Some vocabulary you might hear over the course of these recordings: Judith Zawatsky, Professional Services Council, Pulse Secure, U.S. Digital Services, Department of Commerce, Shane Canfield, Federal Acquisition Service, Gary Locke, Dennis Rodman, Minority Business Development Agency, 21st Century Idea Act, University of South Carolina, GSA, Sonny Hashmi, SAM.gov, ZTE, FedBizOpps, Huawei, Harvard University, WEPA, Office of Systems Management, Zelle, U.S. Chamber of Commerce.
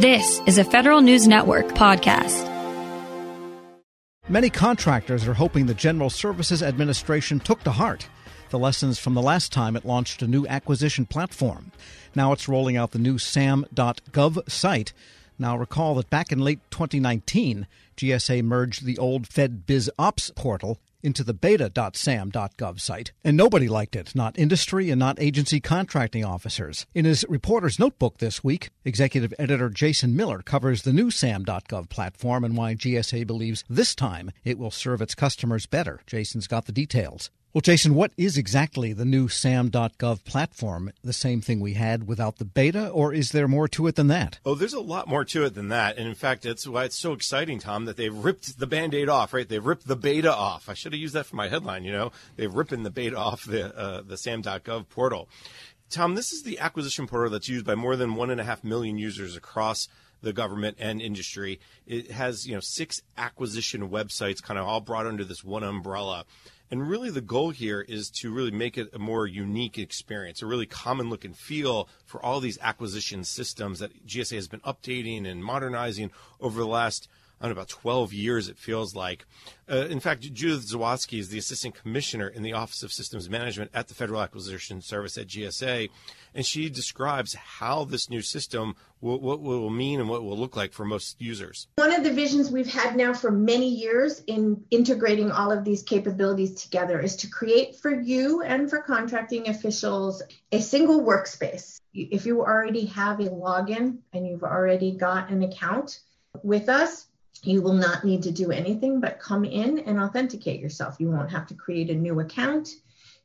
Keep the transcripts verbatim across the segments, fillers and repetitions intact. This is a Federal News Network podcast. Many contractors are hoping the General Services Administration took to heart the lessons from the last time it launched a new acquisition platform. Now it's rolling out the new S A M dot gov site. Now recall that back in late twenty nineteen, G S A merged the old FedBizOpps portal into the beta dot sam dot gov site, and nobody liked it, not industry and not agency contracting officers. In his Reporter's Notebook this week, executive editor Jason Miller covers the new S A M dot gov platform and why G S A believes this time it will serve its customers better. Jason's got the details. Well, Jason, what is exactly the new S A M dot gov platform? The same thing we had without the beta, or is there more to it than that? Oh, there's a lot more to it than that. And in fact, that's why it's so exciting, Tom, that they've ripped the Band-Aid off, right? They've ripped the beta off. I should have used that for my headline, you know? They've ripped the beta off the, uh, the S A M dot gov portal. Tom, this is the acquisition portal that's used by more than one and a half million users across the government and industry. It has, you know, six acquisition websites kind of all brought under this one umbrella. And really the goal here is to really make it a more unique experience, a really common look and feel for all these acquisition systems that G S A has been updating and modernizing over the last, I don't know, about twelve years, it feels like. Uh, in fact, Judith Zawatsky is the assistant commissioner in the Office of Systems Management at the Federal Acquisition Service at G S A, and she describes how this new system will, what will mean and what will look like for most users. One of the visions we've had now for many years in integrating all of these capabilities together is to create for you and for contracting officials a single workspace. If you already have a login and you've already got an account with us, you will not need to do anything but come in and authenticate yourself. You won't have to create a new account.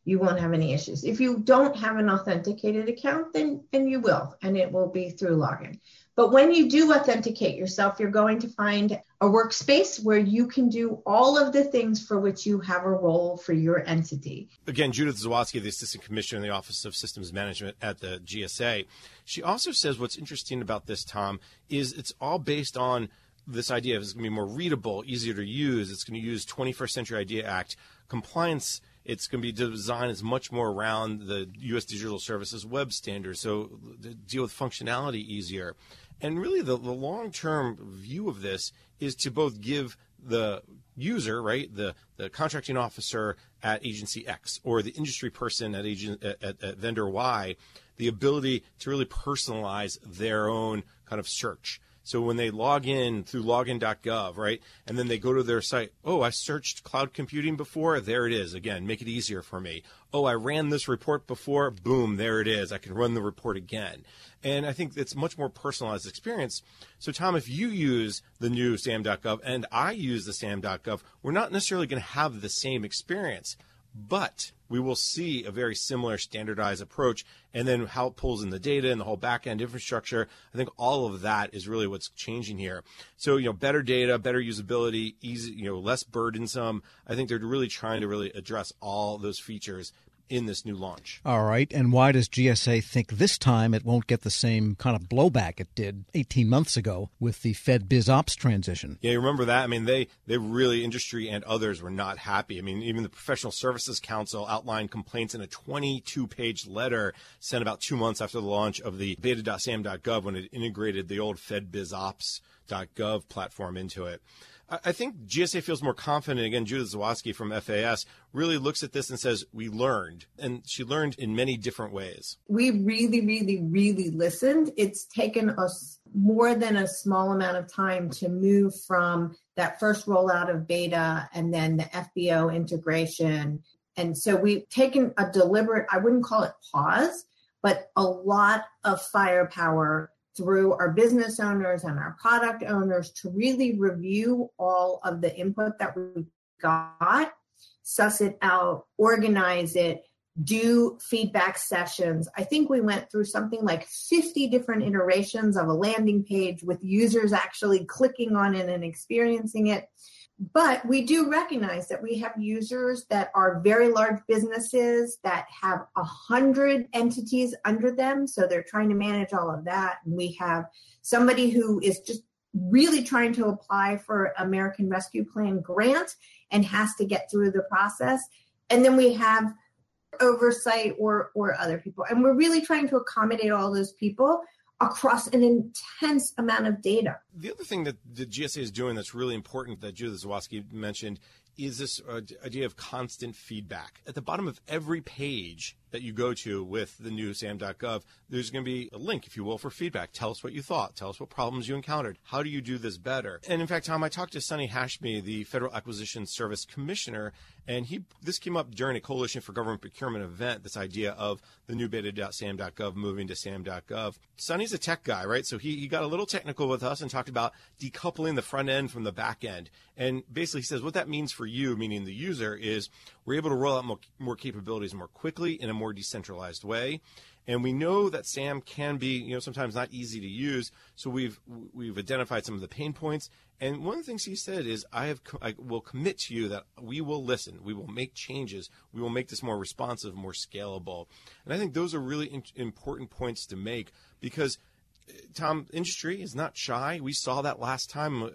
You won't have any issues. If you don't have an authenticated account, then, then you will, and it will be through login. But when you do authenticate yourself, you're going to find a workspace where you can do all of the things for which you have a role for your entity. Again, Judith Zawatsky, the Assistant Commissioner in the Office of Systems Management at the G S A, she also says what's interesting about this, Tom, is it's all based on this idea is going to be more readable, easier to use. It's going to use twenty-first Century Idea Act compliance. It's going to be designed as much more around the U S. Digital Services web standards, so deal with functionality easier. And really the, the long-term view of this is to both give the user, right, the, the contracting officer at agency X or the industry person at, agent, at, at, at vendor Y, the ability to really personalize their own kind of search. So when they log in through login dot gov, right, and then they go to their site, oh, I searched cloud computing before, there it is. Again, make it easier for me. Oh, I ran this report before, boom, there it is. I can run the report again. And I think it's much more personalized experience. So, Tom, if you use the new S A M dot gov and I use the S A M dot gov, we're not necessarily going to have the same experience, but we will see a very similar standardized approach, and then how it pulls in the data and the whole back-end infrastructure. I think all of that is really what's changing here. So, you know, better data, better usability, easy, you know, less burdensome. I think they're really trying to really address all those features in this new launch. All right. And why does G S A think this time it won't get the same kind of blowback it did eighteen months ago with the FedBizOpps transition? Yeah, you remember that? I mean, they, they really, industry and others, were not happy. I mean, even the Professional Services Council outlined complaints in a twenty-two page letter sent about two months after the launch of the beta dot sam dot gov when it integrated the old FedBizOpps dot gov platform into it. I think G S A feels more confident. Again, Judith Zawatsky from F A S really looks at this and says, we learned. And she learned in many different ways. We really, really, really listened. It's taken us more than a small amount of time to move from that first rollout of beta and then the F B O integration. And so we've taken a deliberate, I wouldn't call it pause, but a lot of firepower through our business owners and our product owners to really review all of the input that we got, suss it out, organize it, do feedback sessions. I think we went through something like fifty different iterations of a landing page with users actually clicking on it and experiencing it. But we do recognize that we have users that are very large businesses that have one hundred entities under them. So they're trying to manage all of that. And we have somebody who is just really trying to apply for American Rescue Plan grant and has to get through the process. And then we have oversight or, or other people. And we're really trying to accommodate all those people. across an intense amount of data. The other thing that the G S A is doing that's really important that Judith Zawatsky mentioned is this uh, idea of constant feedback. At the bottom of every page that you go to with the new S A M dot gov, there's going to be a link, if you will, for feedback. Tell us what you thought. Tell us what problems you encountered. How do you do this better? And in fact, Tom, I talked to Sonny Hashmi, the Federal Acquisition Service Commissioner, and he this came up during a Coalition for Government Procurement event, this idea of the new beta dot S A M dot gov moving to S A M dot gov. Sonny's a tech guy, right? So he, he got a little technical with us and talked about decoupling the front end from the back end. And basically he says what that means for you, meaning the user, is we're able to roll out more, more capabilities more quickly in a more decentralized way. And we know that SAM can be, you know, sometimes not easy to use. So we've we've identified some of the pain points. And one of the things he said is, I have I will commit to you that we will listen. We will make changes. We will make this more responsive, more scalable. And I think those are really in, important points to make because, Tom, industry is not shy. We saw that last time, uh,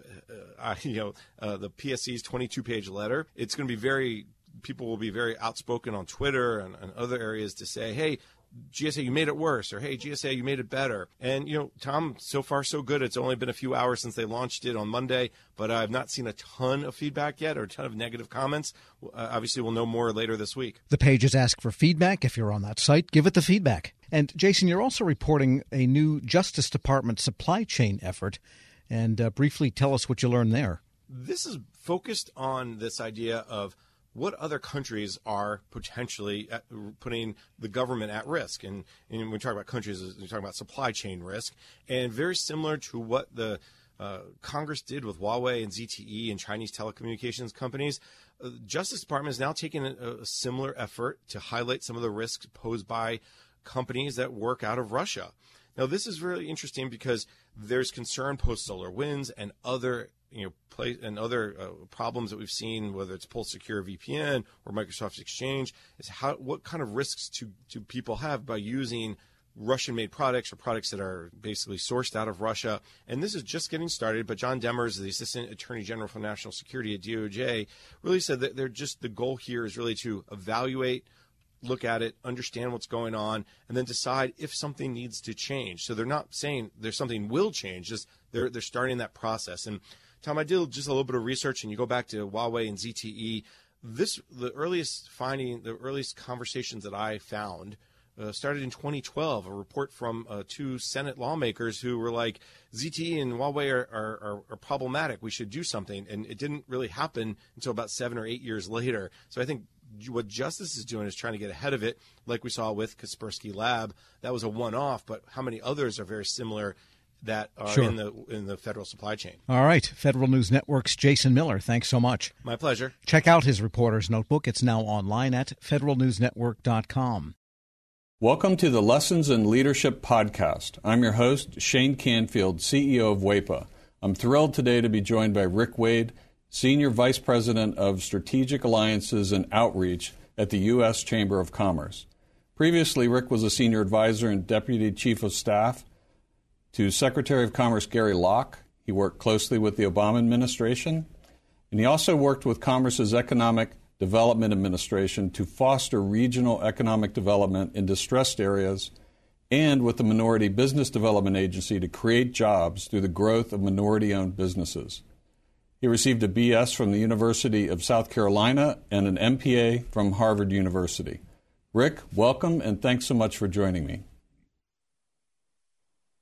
uh, you know, uh, the P S C's twenty-two page letter. It's going to be very, people will be very outspoken on Twitter and, and other areas to say, hey, G S A, you made it worse, or hey, G S A, you made it better. And, you know, Tom, so far so good. It's only been a few hours since they launched it on Monday, but I've not seen a ton of feedback yet or a ton of negative comments. Uh, obviously, we'll know more later this week. The pages ask for feedback. If you're on that site, give it the feedback. And, Jason, you're also reporting a new Justice Department supply chain effort. And uh, briefly tell us what you learned there. This is focused on this idea of what other countries are potentially putting the government at risk. And, and when we talk about countries, we're talking about supply chain risk. And very similar to what the uh, Congress did with Huawei and Z T E and Chinese telecommunications companies, the uh, Justice Department is now taking a, a similar effort to highlight some of the risks posed by companies that work out of Russia. Now, this is really interesting because there's concern post-solar winds and other you know, play, and other uh, problems that we've seen, whether it's Pulse Secure V P N or Microsoft Exchange, is how what kind of risks do, do people have by using Russian-made products or products that are basically sourced out of Russia. And this is just getting started, but John Demers, the Assistant Attorney General for National Security at D O J, really said that they're just the goal here is really to evaluate, look at it, understand what's going on, and then decide if something needs to change. So they're not saying there's something will change, just they're they're starting that process. And Tom, I did just a little bit of research, and you go back to Huawei and Z T E. This, the earliest finding, the earliest conversations that I found uh, started in twenty twelve, a report from uh, two Senate lawmakers who were like, Z T E and Huawei are, are, are problematic. We should do something. And it didn't really happen until about seven or eight years later. So I think what Justice is doing is trying to get ahead of it, like we saw with Kaspersky Lab. That was a one-off, but how many others are very similar that are sure. in the in the federal supply chain. All right. Federal News Network's Jason Miller, thanks so much. My pleasure. Check out his reporter's notebook. It's now online at federal news network dot com. Welcome to the Lessons in Leadership podcast. I'm your host, Shane Canfield, C E O of WEPA. I'm thrilled today to be joined by Rick Wade, Senior Vice President of Strategic Alliances and Outreach at the U S Chamber of Commerce. Previously, Rick was a Senior Advisor and Deputy Chief of Staff to Secretary of Commerce Gary Locke. He worked closely with the Obama administration, and he also worked with Commerce's Economic Development Administration to foster regional economic development in distressed areas and with the Minority Business Development Agency to create jobs through the growth of minority-owned businesses. He received a B S from the University of South Carolina and an M P A from Harvard University. Rick, welcome, and thanks so much for joining me.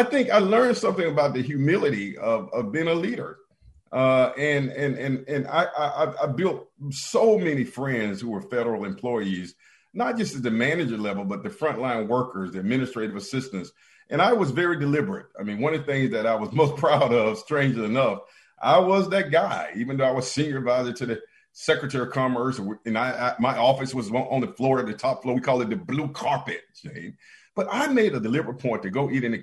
I think I learned something about the humility of, of being a leader, uh, and and and and I, I I built so many friends who were federal employees, not just at the manager level, but the frontline workers, the administrative assistants, and I was very deliberate. I mean, one of the things that I was most proud of, strangely enough, I was that guy, even though I was senior advisor to the Secretary of Commerce, and I, I, my office was on the floor, at the top floor. We call it the blue carpet, Shane. But I made a deliberate point to go eat in the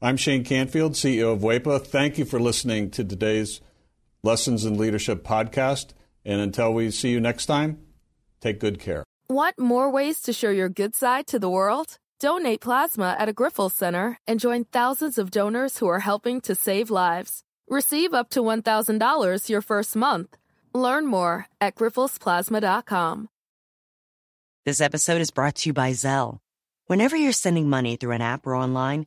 I'm Shane Canfield, C E O of WEPA. Thank you for listening to today's Lessons in Leadership podcast. And until we see you next time, take good care. Want more ways to show your good side to the world? Donate plasma at a Grifols Center and join thousands of donors who are helping to save lives. Receive up to one thousand dollars your first month. Learn more at grifols plasma dot com. This episode is brought to you by Zelle. Whenever you're sending money through an app or online,